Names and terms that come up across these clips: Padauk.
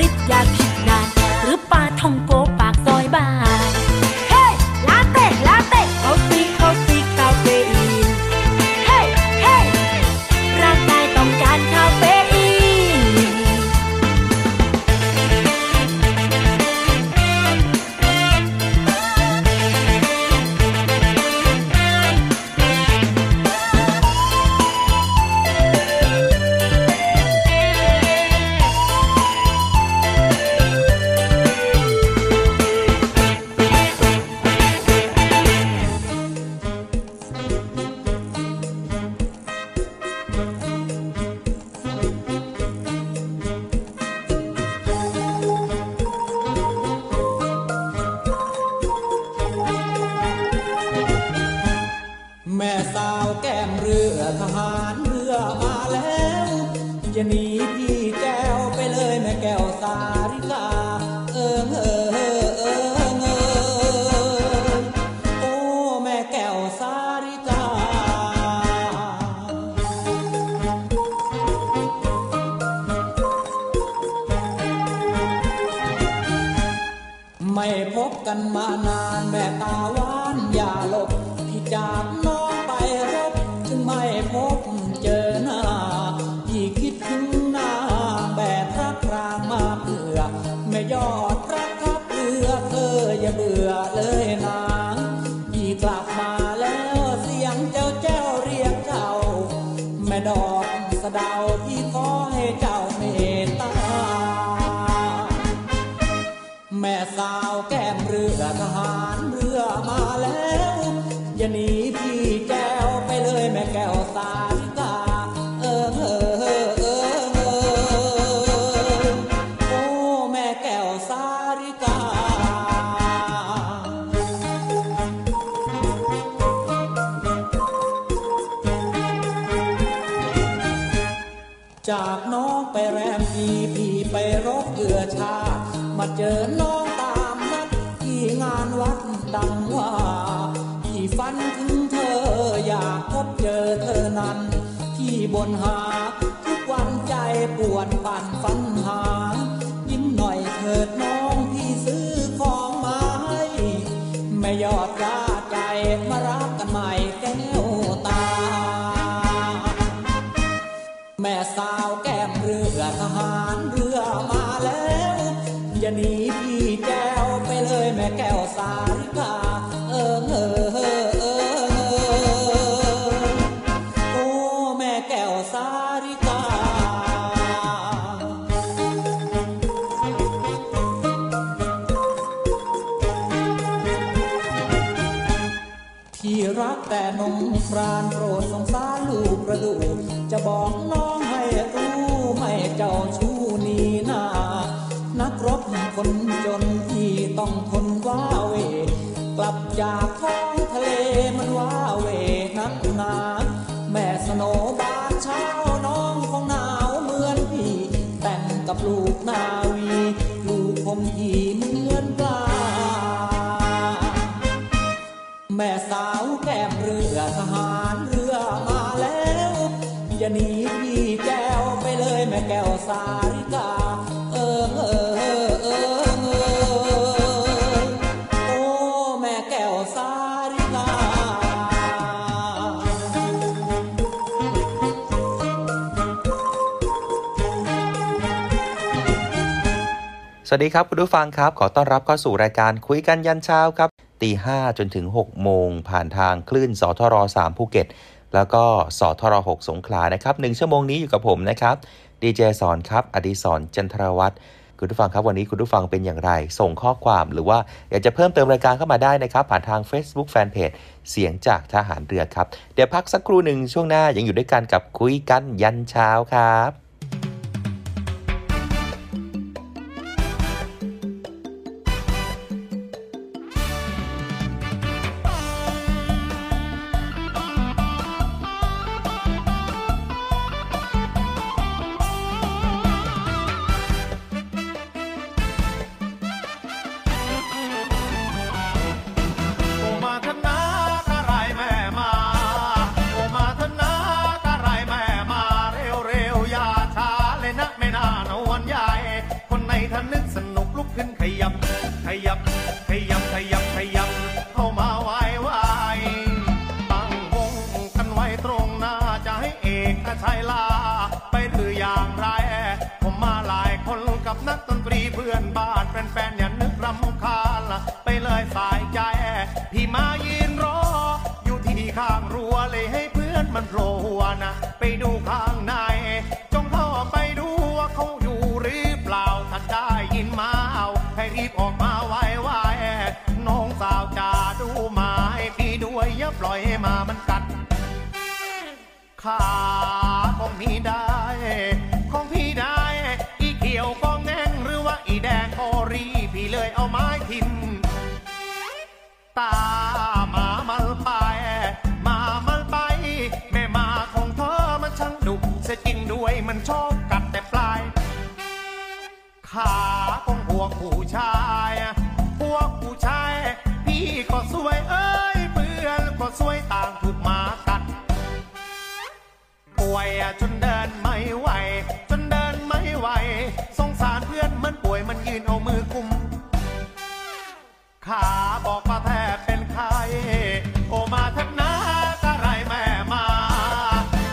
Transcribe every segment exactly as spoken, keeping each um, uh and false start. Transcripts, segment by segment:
ริตยาผิดนานหรือปลาท่องโกปากซอยบานเฮ้ยลาเต้ลาเต้คอฟฟี่คอฟฟี่คาเฟอีนเฮ้ยเฮ้ยร่างกายต้องการคาเฟอีนจากน้องไปแรมพีพี่ไปรบเอือชามาเจอน้องตามนัดที่งานวัดดังว่าที่ฝันถึงเธออยากพบเจอเธอนั้นที่บนหาทุกวันใจปวดปั่นฝันหายิ้มหน่อยเถิดน้องพี่ซื้อของมาให้ไม่ยอดยาใจมารักกันใหม่แก้วตาแม่สาวแก้มเรือทหารเรือมาแล้วอย่าหนีพี่แก้วไปเลยแม่แก้วสาริกาเออเออเออเออโอ้แม่แก้วสาริกาที่รักแต่นงพรานโปรดสงสารลูกประดูกจะบอกน้องให้รู้ให้เจ้าชู้นี้นานักรบคนจนที่ต้องทนว้าเวกลับจากท้องทะเลมันว้าเวนักหนาแม่สโนบานเช้าน้องของหนาวเหมือนพี่แต่งกับลูกนาวีลูกผมผีเหมือนปลาแม่สาวแก้มเรือทหารเรือมาแล้วอย่าหนีพี่แก้วไปเลยแม่แก้วสาริกาเออเออเออเออโอ้แม่แก้วสาริกาสวัสดีครับคุณผู้ฟังครับขอต้อนรับเข้าสู่รายการคุยกันยันเช้าครับตีห้าจนถึงหกโมงผ่านทางคลื่นสทรสามภูเก็ตแล้วก็สทรหกสงขลานะครับหนึ่งชั่วโมงนี้อยู่กับผมนะครับดีเจสอนครับอดิศรจันทรวัฒน์คุณผู้ฟังครับวันนี้คุณผู้ฟังเป็นอย่างไรส่งข้อความหรือว่าอยากจะเพิ่มเติมรายการเข้ามาได้นะครับผ่านทาง Facebook Fanpage เสียงจากทหารเรือครับเดี๋ยวพักสักครู่หนึ่งช่วงหน้ายังอยู่ด้วยกันกับคุยกันยันเช้าครับOh, my God. ยับขยับขยับขยับเข้ามาไว้ไว้ตั้งวงกันไว้ตรงหน้าจะให้เอกชัยลาไปหรืออย่างไรผมมาหลายคนกับนักดนตรีเพื่อนบ้านแฟนๆอย่านึกรำคาญไปเลยสายใจพี่มายืนรออยู่ที่ข้างรั้วเลยให้เพื่อนมันโผล่หัวนะไปดูข้างในจงเข้าไปดูว่าเขาอยู่หรือเปล่าถ้าได้ยินมาเอาให้รีบออกมาไว้ไว้น้องสาวจะดูหมายพี่ด้วยอย่าปล่อยให้มามันกัดขาของพี่ได้ของพี่ได้อีเขียวก็แง่งหรือว่าอีแดงก็รีพี่เลยเอาไม้ทิ่มตามามันไปมามันไปแม่มาของเธอมันช่างดุเสียจริงด้วยมันชอบกัดแต่ปลายขาของพวกผู้ชายพวกผู้ชายพี่ก็สวยเอ้ยเพื่อนก็สวยต่างถูกหมากัดป่วยจนเดินไม่ไหวจนเดินไม่ไหวสงสารเพื่อนมันป่วยมันยืนเอามือกุมขาบอกว่าแทบเป็นไข้โอมาทักนะกะไรแม่มา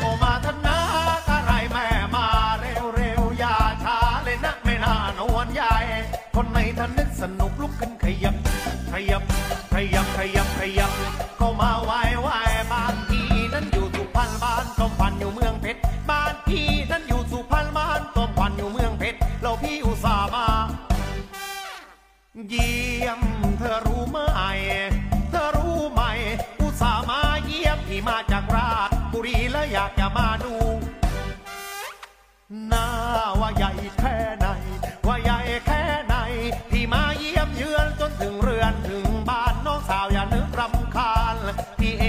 โอมาทักนะกะไรแม่มาเร็วๆอย่าช้าเลยนะไม่น่านวลใหญ่คนในทันนึกสนุกลุกขึ้นขยับขยับขยับขยับขยับเข้ามาไว้ไว้บ้านพี่นั้นอยู่สุพรรณบ้านต้มพันอยู่เมืองเพชรบ้านพี่นั้นอยู่สุพรรณบ้านต้มพันอยู่เมืองเพชรเราพี่อุตส่าห์มาเยี่ยมเธอรู้ไหมเธอรู้ไหมอุตส่าห์มาเยี่ยมที่มาจากราชบุรีและอยากจะมาดูหน้าว่าใหญ่แค่ไหนว่าใหญ่แค่ไหนที่มาเยี่ยมเยือนจนถึงเรือนถึงบ้านน้องสาวอย่านึกรำคาญพี่เอ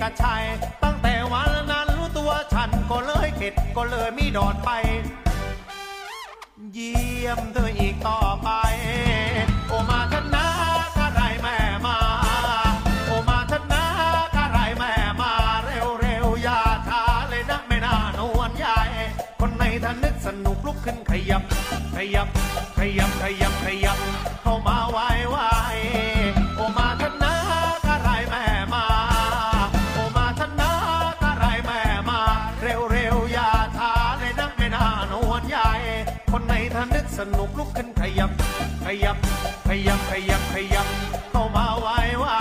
กชัยตั้งแต่วันนั้นรู้ตัวฉันก็เลยเข็ดก็เลยไม่ดอนไปเยี่ยมเธออีกต่อไปโอมาทักนะกะไรแม่มาโอมาทักนะกะไรแม่มาเร็วๆอย่าช้าเลยนะไม่น่านวลใหญ่คนในทันนึกสนุกลุกขึ้นขยับขยับขยับขยับขยับเข้ามาไว้ไว้โอมาทักนะกะไรแม่มาโอมาทักนะกะไรแม่มาเร็วๆอย่าช้าเลยนะไม่น่านวลใหญ่คนในทันนึกสนุกลุกขึ้นขยับขยับขยับขยับขยับเข้ามาไว้ไว้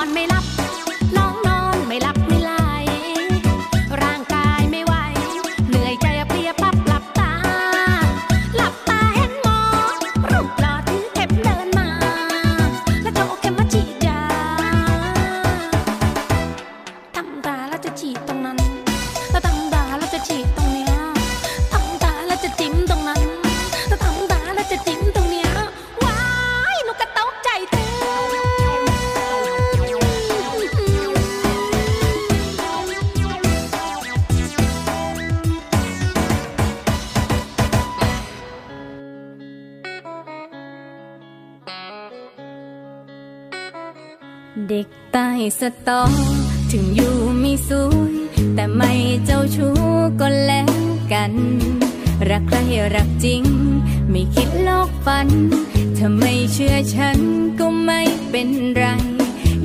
อนไม่หลับน้องนอนไม่หลับไม่ไหลร่างกายไม่ไหวเหนื่อยใจเพลียปั๊บหลับตาหลับตาเห็นหมอรูปหล่อถือเข็มเดินมาแล้วจะเอาเข็มมาฉีดยาตั้งตาแล้วจะฉีดตรงนั้นแล้วตั้งตาแล้วจะฉีดตรงนี้ตั้งตาแล้วจะจิ้มตรงนั้นแล้วตั้งตาแล้วจะจิ้มตรงนี้ว้ายหนูก็ตกใจเต้เด็กใต้สตอถึงอยู่ไม่สวยแต่ไม่เจ้าชู้ก็แล้วกันรักใครรักจริงไม่คิดลอกฝันถ้าไม่เชื่อฉันก็ไม่เป็นไร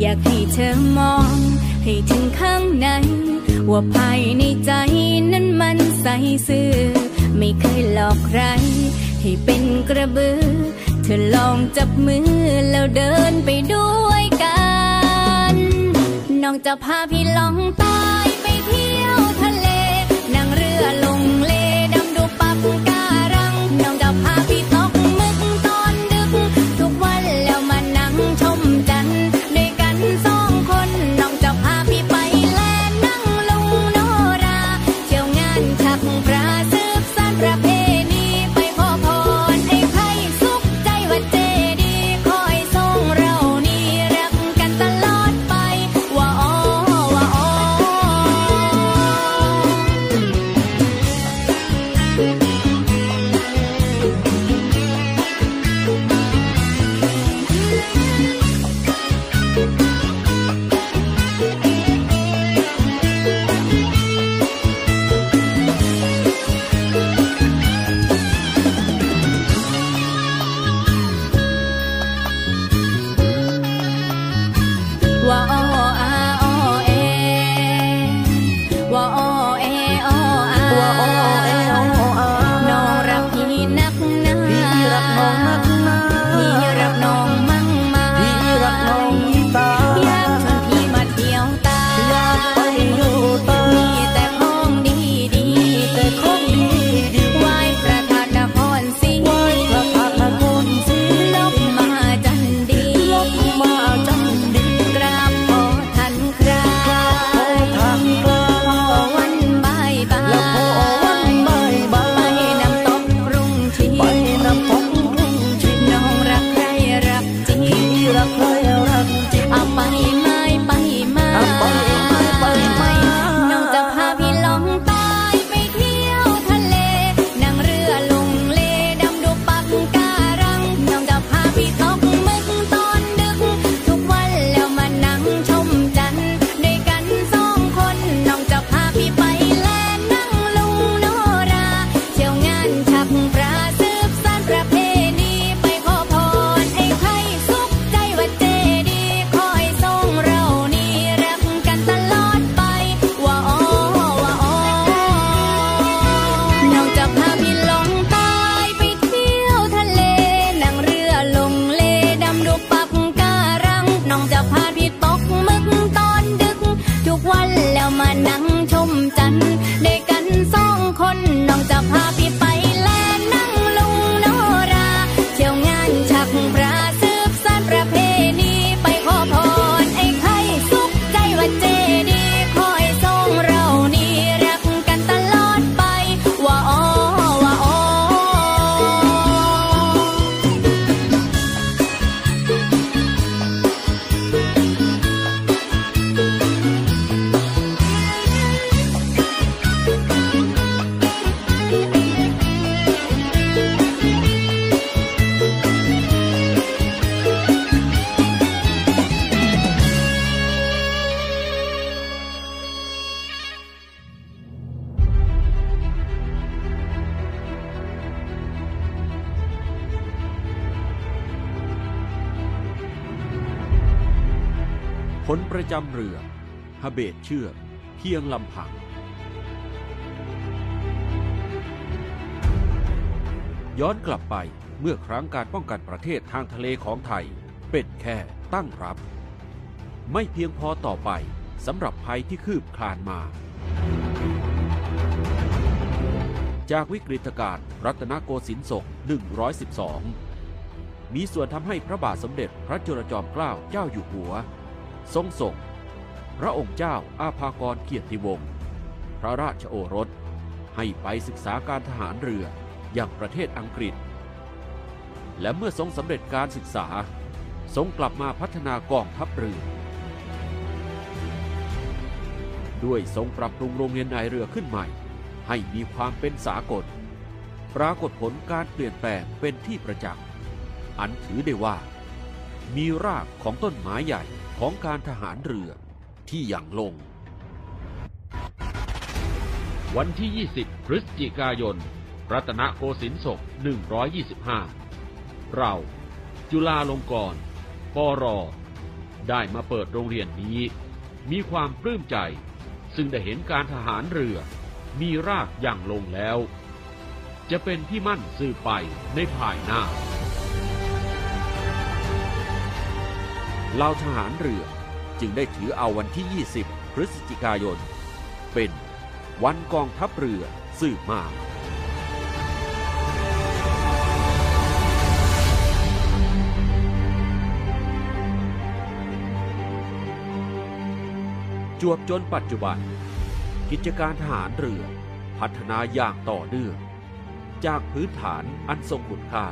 อยากให้เธอมองให้ถึงข้างในว่าภายในใจนั้นมันใสซื่อไม่เคยหลอกใครให้เป็นกระบือเธอลองจับมือแล้วเดินไปด้วยกันน้องจะพาพี่ล่องใต้ไปเที่ยวทะเลนั่งเรือลงเลดำดูปะการังน้องจะพาพี่ตกหมึกตอนดึกทุกวันแล้วมานั่งชมจันทร์ด้วยกันสองคนน้องจะพาพี่ไปแลนั่งลุงโนราเที่ยวงานชักปลาสืบสานประเพณีไปขอพรให้ไพ่สุขใจวัดเจดีย์คอยส่งเรานี่รักกันตลอดไปว่าอ๋อว่าอ๋อประจำเรือหเบศเชือกเพียงลำพังย้อนกลับไปเมื่อครั้งการป้องกันประเทศทางทะเลของไทยเป็ดแค่ตั้งรับ ไม่เพียงพอต่อไปสำหรับภัยที่คืบคลานมาจากวิกฤตการณ์รัตนโกสินทร์ศกหนึ่งร้อยสิบสองมีส่วนทำให้พระบาทสมเด็จพระจุลจอมเกล้าเจ้าอยู่หัวทรงส่งพระองค์เจ้าอาภากรเกียรติวงศ์พระราชโอรสให้ไปศึกษาการทหารเรืออย่างประเทศอังกฤษและเมื่อทรงสำเร็จการศึกษาทรงกลับมาพัฒนากองทัพเรือด้วยทรงปรับปรุงโรงเรียนนายเรือขึ้นใหม่ให้มีความเป็นสากลปรากฏผลการเปลี่ยนแปลงเป็นที่ประจักษ์อันถือได้ว่ามีรากของต้นไม้ใหญ่ของการทหารเรือที่หยั่งลงวันที่ยี่สิบพฤศจิกายนรัตนโกสินทร์ศกหนึ่งร้อยยี่สิบห้าเราจุฬาลงกรณ์ปรได้มาเปิดโรงเรียนนี้มีความปลื้มใจซึ่งได้เห็นการทหารเรือมีรากอย่างลงแล้วจะเป็นที่มั่นสืบไปในภายหน้าเหล่าทหารเรือจึงได้ถือเอาวันที่ยี่สิบพฤศจิกายนเป็นวันกองทัพเรือสืบมาจวบจนปัจจุบันกิจการทหารเรือพัฒนาอย่างต่อเนื่องจากพื้นฐานอันทรงคุณค่า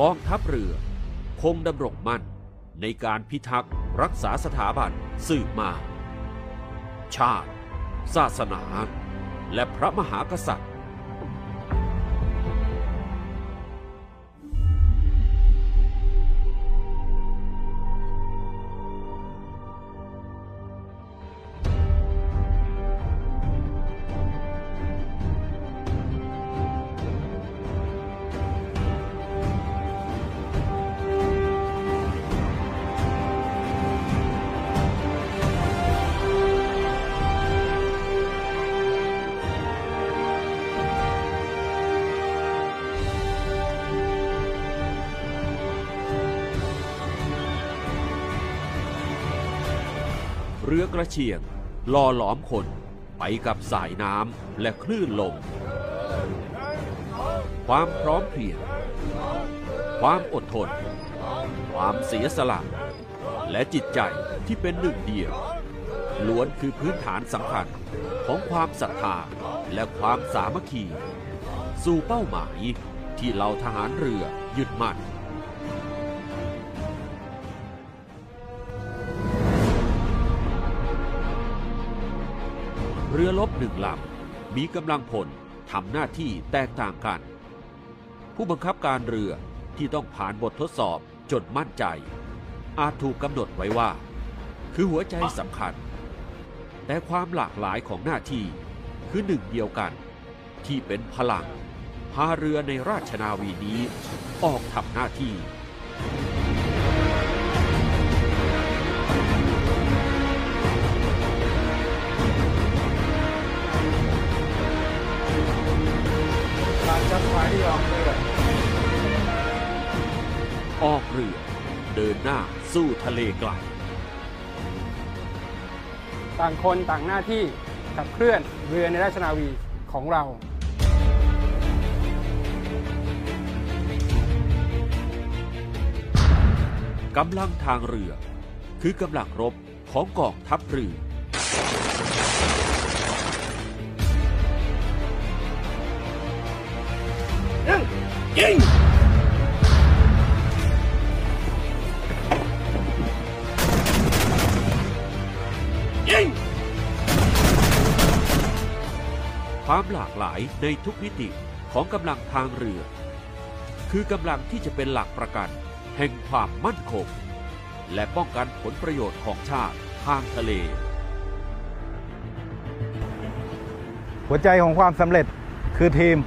กองทัพเรือคงดำรงมั่นในการพิทักษ์รักษาสถาบันสืบมาชาติศาสนาและพระมหากษัตริย์เรือกระเชียงล่อหลอมคนไปกับสายน้ำและคลื่นลมความพร้อมเพรียงความอดทนความเสียสละและจิตใจที่เป็นหนึ่งเดียวล้วนคือพื้นฐานสำคัญของความศรัทธาและความสามัคคีสู่เป้าหมายที่เหล่าทหารเรือยึดมั่นเรือรบหนึ่งลำมีกำลังพลทำหน้าที่แตกต่างกันผู้บังคับการเรือที่ต้องผ่านบททดสอบจนมั่นใจอาจถูกกำหนดไว้ว่าคือหัวใจสำคัญแต่ความหลากหลายของหน้าที่คือหนึ่งเดียวกันที่เป็นพลังพาเรือในราชนาวีนี้ออกทำหน้าที่ออกเรือเดินหน้าสู้ทะเลไกลต่างคนต่างหน้าที่ขับเคลื่อนเรือในราชนาวีของเรากำลังทางเรือคือกำลังรบของกองทัพเรือยิงยิงความหลากหลายในทุกมิติของกำลังทางเรือคือกำลังที่จะเป็นหลักประกันแห่งความมั่นคงและป้องกันผลประโยชน์ของชาติทางทะเลหัวใจของความสำเร็จคือทีม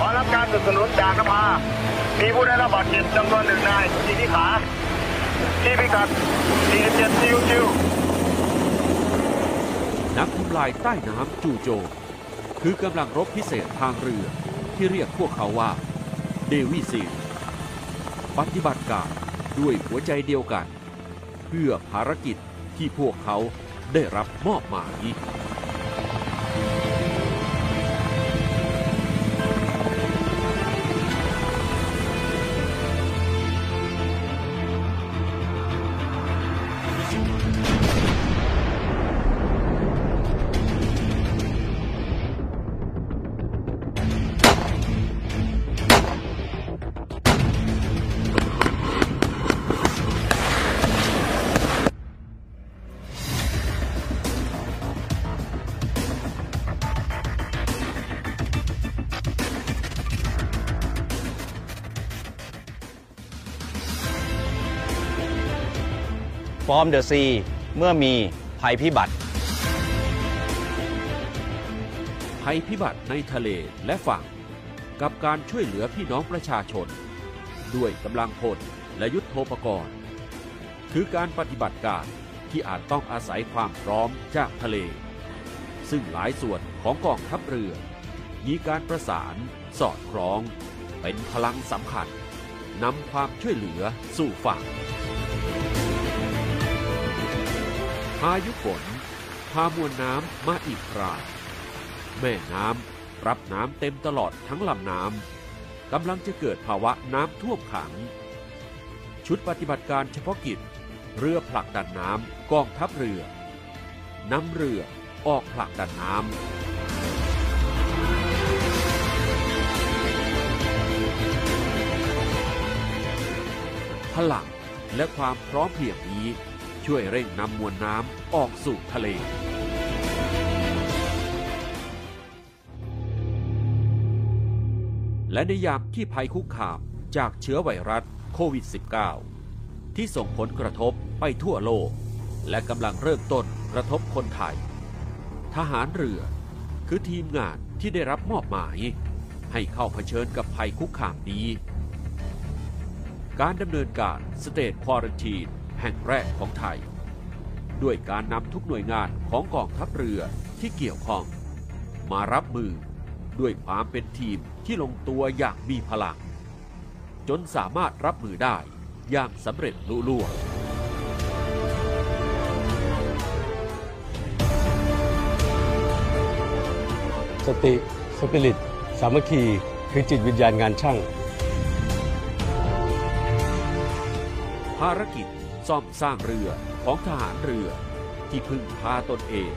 ขอรับการสนับสนุนจากนภา มีผู้ได้รับบาดเจ็บจำนวนหนึ่งนายที่ที่ขาที่พิกัดสี่สิบเจ็ดซิวจิวนักทำลายใต้น้ำจูโจคือกำลังรบพิเศษทางเรือที่เรียกพวกเขาว่าเดวิซีปฏิบัติการด้วยหัวใจเดียวกันเพื่อภารกิจที่พวกเขาได้รับมอบหมายFrom the sea เมื่อมีภัยพิบัติภัยพิบัติในทะเลและฝั่งกับการช่วยเหลือพี่น้องประชาชนด้วยกำลังพลและยุทโธปกรณ์คือการปฏิบัติการที่อาจต้องอาศัยความพร้อมจากทะเลซึ่งหลายส่วนของกองทัพเรือมีการประสานสอดคล้องเป็นพลังสำคัญนำความช่วยเหลือสู่ฝั่งพายุฝนพามวลน้ำมาอีกคราวแม่น้ำรับน้ำเต็มตลอดทั้งลำน้ำกำลังจะเกิดภาวะน้ำท่วมขังชุดปฏิบัติการเฉพาะกิจเรือผลักดันน้ำกองทัพเรือนำเรือออกผลักดันน้ำพลังและความพร้อมเพรียงนี้ช่วยเร่งนำมวลน้ำออกสู่ทะเลและในยามที่ภัยคุกคามจากเชื้อไวรัสโควิด สิบเก้า ที่ส่งผลกระทบไปทั่วโลกและกำลังเริ่มต้นกระทบคนไทยทหารเรือคือทีมงานที่ได้รับมอบหมายให้เข้าเผชิญกับภัยคุกคามนี้การดำเนินการสเตทควอรันทีนแห่งแรกของไทยด้วยการนำทุกหน่วยงานของกองทัพเรือที่เกี่ยวข้องมารับมือด้วยความเป็นทีมที่ลงตัวอย่างมีพลังจนสามารถรับมือได้อย่างสำเร็จลุล่วงสติสปิริตสามัคคีคือจิตวิญญาณงานช่างภารกิจซ่อมสร้างเรือของทหารเรือที่พึ่งพาตนเอง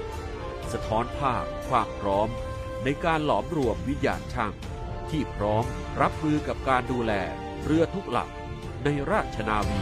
สะท้อนภาพความพร้อมในการหลอมรวมวิญญาณช่างที่พร้อมรับมือกับการดูแลเรือทุกลำในราชนาวี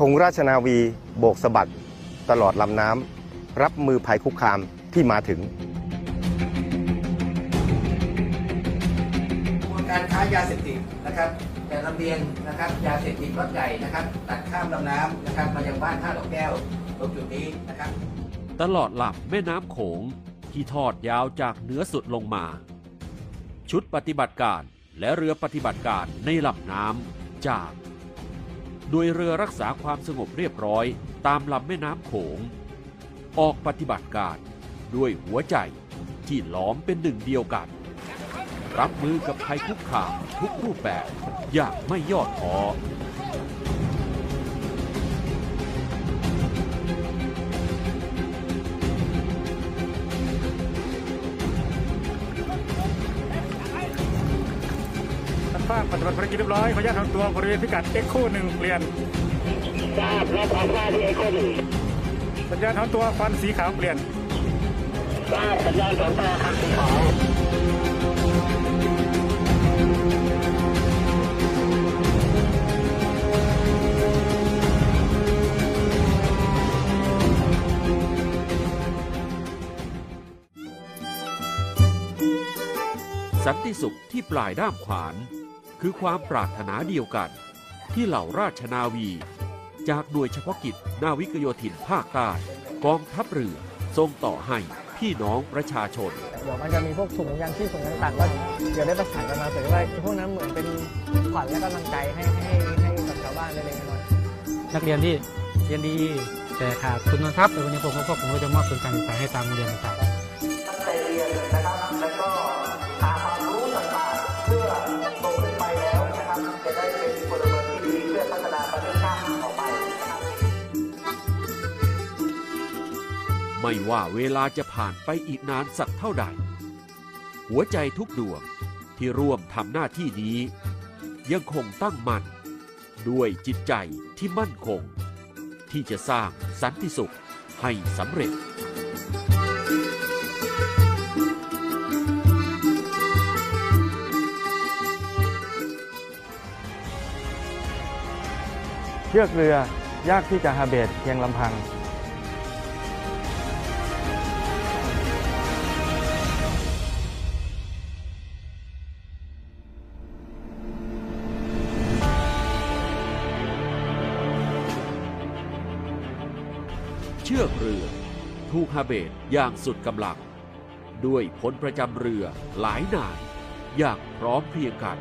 ธงราชนาวีโบกสะบัดตลอดลำน้ำรับมือภัยคุกคามที่มาถึงการค้ายาเสพติดนะครับแต่ลำเลียงนะครับยาเสพติดรถใหญ่นะครับตัดข้ามลำน้ำนะครับมายังบ้านท่าดอกแก้วตรงจุดนี้นะครับตลอดลำแม่น้ำโขงที่ทอดยาวจากเหนือสุดลงมาชุดปฏิบัติการและเรือปฏิบัติการในลำน้ำจากโดยเรือรักษาความสงบเรียบร้อยตามลำแม่น้ำโขงออกปฏิบัติการด้วยหัวใจที่ล้อมเป็นหนึ่งเดียวกันรับมือกับภัยคุกคามทุกรูปแบบอย่างไม่ย่อท้อปฏิบัติภารกิจเรียบร้อยขออนุญาตทำตัวบริเวณพิกัด Echo หนึ่ง เปลี่ยนทราบรับทราบที่ Echo หนึ่งสัญญาณทำตัวฟันสีขาวเปลี่ยนทราบสัญญาณทำตัวฟันสีขาว สันติสุขที่ปลายด้ามขวานคือความปรารถนาเดียวกันที่เหล่าราชนาวีจากหน่วยเฉพาะกิจนาวิกโยธินภาคใต้กองทัพเรือส่งต่อให้พี่น้องประชาชนเดี๋ยวมันจะมีพวกถุงยางชีพถุงต่างๆก็เดี๋ยวได้ประสานกันมาเสริมว่าพวกนั้นเหมือนเป็นขวัญและกำลังใจให้ให้ให้กับชาวบ้านได้เลยน้อยนักเรียนที่เรียนดีแต่ขาดคุณธรรมในวันนี้ผมก็ผมก็จะมอบทุนการศึกษาให้ตามโรงเรียนต่างๆไปเรียนนะครับแล้วก็หาความรู้ต่างๆเพื่อโตขึ้นไปแล้วนะครับจะได้เป็นพลเมืองที่ดีเพื่อพัฒนาประเทศชาติต่อไปไม่ว่าเวลาจะผ่านไปอีกนานสักเท่าใดหัวใจทุกดวงที่ร่วมทำหน้าที่นี้ยังคงตั้งมั่นด้วยจิตใจที่มั่นคงที่จะสร้างสันติสุขให้สำเร็จเชือกเรือยากที่จะหาเบ็ดเพียงลำพังเชือกเรือถูกหาเบ็ดอย่างสุดกำลังด้วยพลประจำเรือหลายนายอย่างพร้อมเพรียงกัน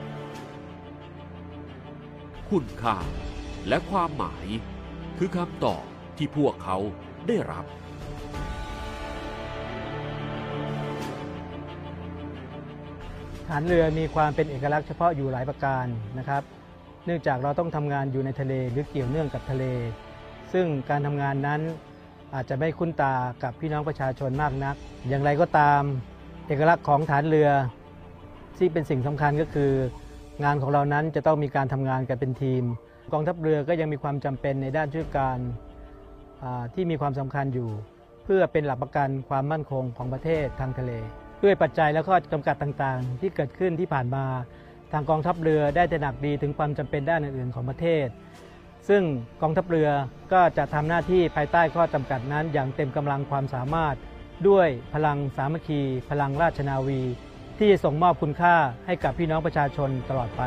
คุณค่าและความหมายคือคำตอบที่พวกเขาได้รับฐานเรือมีความเป็นเอกลักษณ์เฉพาะอยู่หลายประการนะครับเนื่องจากเราต้องทำงานอยู่ในทะเลหรือเกี่ยวเนื่องกับทะเลซึ่งการทำงานนั้นอาจจะไม่คุ้นตากับพี่น้องประชาชนมากนักอย่างไรก็ตามเอกลักษณ์ของฐานเรือที่เป็นสิ่งสำคัญก็คืองานของเรานั้นจะต้องมีการทำงานกันเป็นทีมกองทัพเรือก็ยังมีความจำเป็นในด้านช่วยการที่มีความสำคัญอยู่เพื่อเป็นหลักประกันความมั่นคงของประเทศทางทะเลด้วยปัจจัยและข้อจำกัดต่างๆที่เกิดขึ้นที่ผ่านมาทางกองทัพเรือได้ตระหนักดีถึงความจำเป็นด้านอื่นๆของประเทศซึ่งกองทัพเรือก็จะทำหน้าที่ภายใต้ข้อจำกัดนั้นอย่างเต็มกำลังความสามารถด้วยพลังสามัคคีพลังราชนาวีที่จะส่งมอบคุณค่าให้กับพี่น้องประชาชนตลอดไป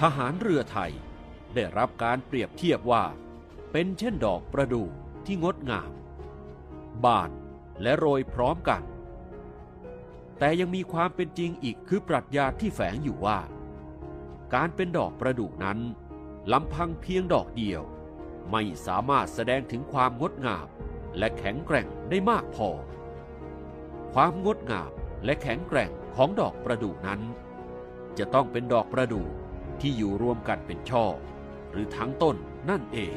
ทหารเรือไทยได้รับการเปรียบเทียบว่าเป็นเช่นดอกประดู่ที่งดงามบานและโรยพร้อมกันแต่ยังมีความเป็นจริงอีกคือปรัชญาที่แฝงอยู่ว่าการเป็นดอกประดู่นั้นลำพังเพียงดอกเดียวไม่สามารถแสดงถึงความงดงามและแข็งแกร่งได้มากพอความงดงามและแข็งแกร่งของดอกประดู่นั้นจะต้องเป็นดอกประดู่ที่อยู่รวมกันเป็นช่อหรือทั้งต้นนั่นเอง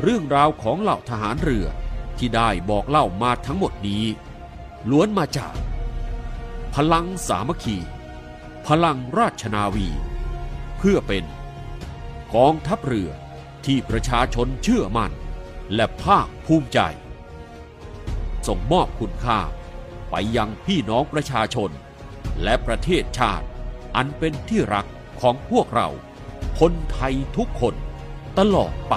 เรื่องราวของเหล่าทหารเรือที่ได้บอกเล่ามาทั้งหมดนี้ล้วนมาจากพลังสามัคคีพลังราชนาวีเพื่อเป็นกองทัพเรือที่ประชาชนเชื่อมั่นและภาคภูมิใจส่งมอบคุณค่าไปยังพี่น้องประชาชนและประเทศชาติอันเป็นที่รักของพวกเราคนไทยทุกคนตลอดไป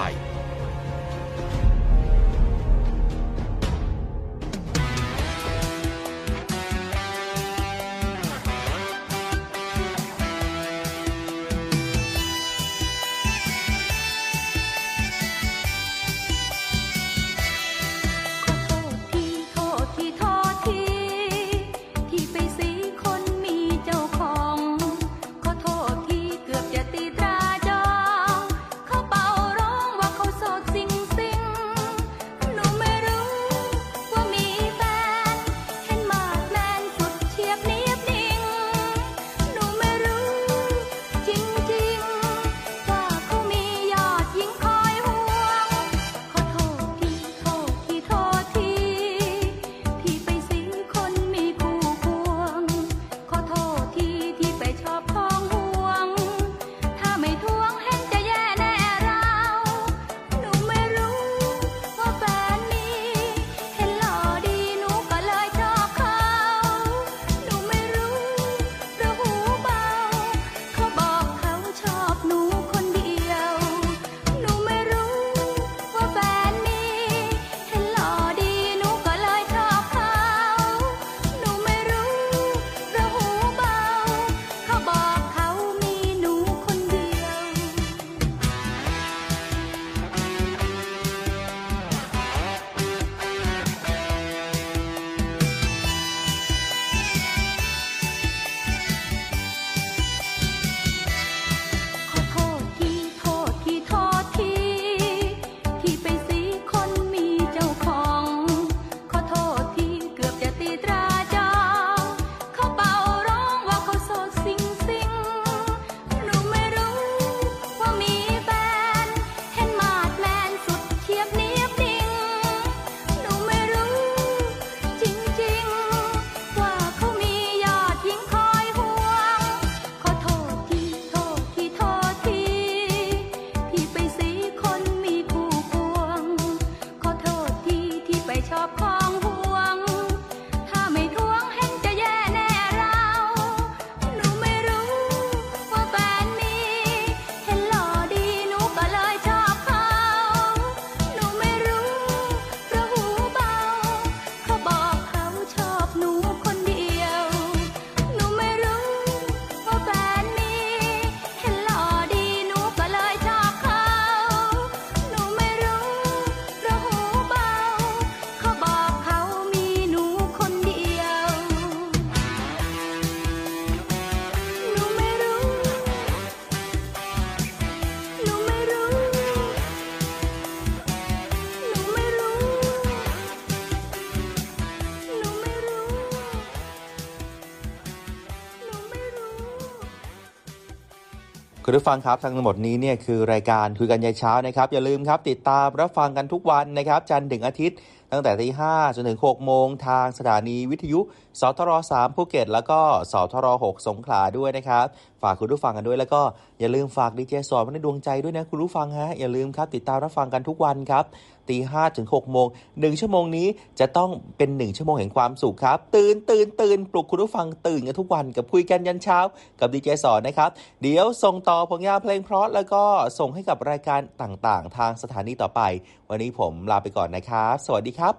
คุณผู้ฟังครับทั้งหมดนี้เนี่ยคือรายการคุยกันยามเช้านะครับอย่าลืมครับติดตามรับฟังกันทุกวันนะครับจันทร์ถึงอาทิตย์ตั้งแต่ตีห้าจนถึงหกโมงทางสถานีวิทยุสทรสามภูเก็ตแล้วก็สทรหกสงขลาด้วยนะครับฝากคุณผู้ฟังกันด้วยแล้วก็อย่าลืมฝากดีเจสอนในดวงใจด้วยนะคุณผู้ฟังฮะอย่าลืมครับติดตามรับฟังกันทุกวันครับตีห้าถึงหกโมงหนึ่งชั่วโมงนี้จะต้องเป็นหนึ่งชั่วโมงแห่งความสุขครับตื่นตื่นตื่นปลุกคุณผู้ฟังตื่นกันทุกวันกับคุยกันยันเช้ากับดีเจสอนนะครับเดี๋ยวส่งต่อผลงานเพลงเพราะแล้วก็ส่งให้กับรายการต่างๆทางสถานีต่อไปวันนี้ผมลาไปก่อนนะครับสวัสดีครับ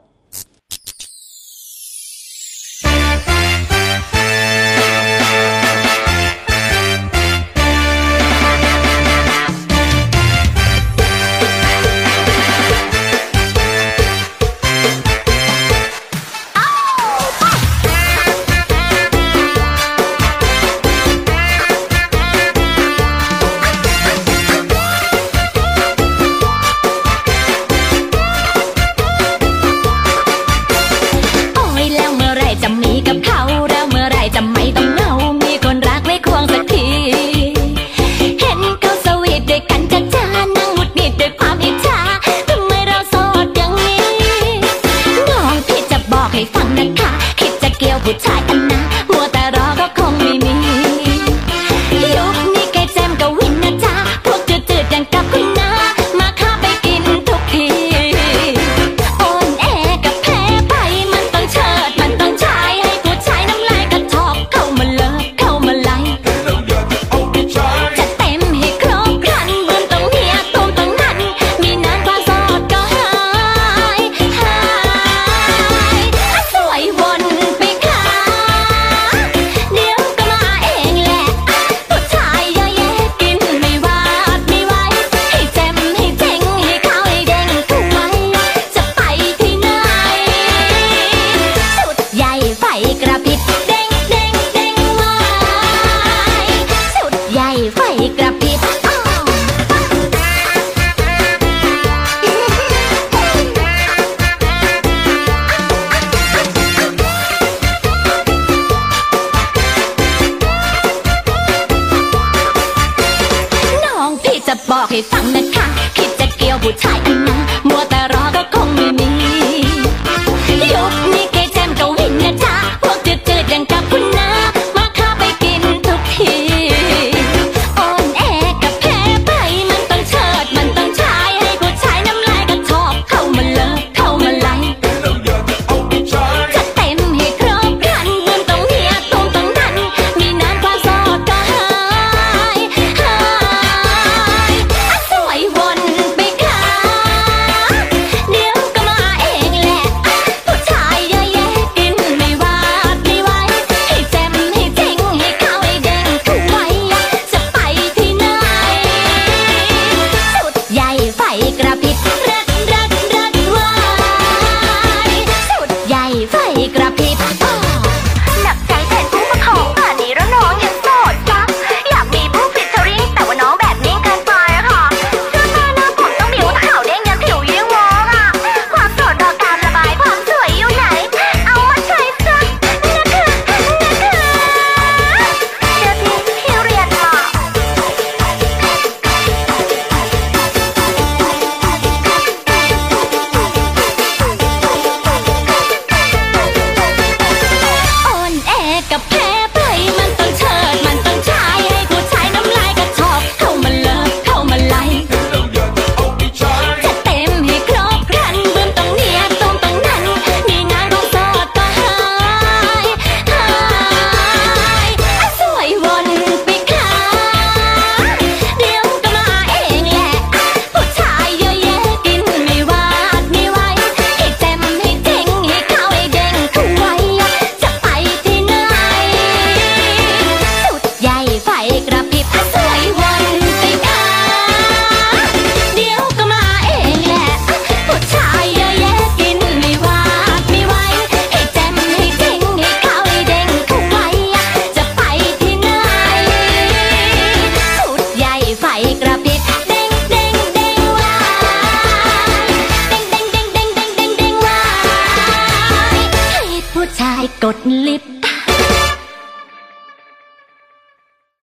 ใส่กระ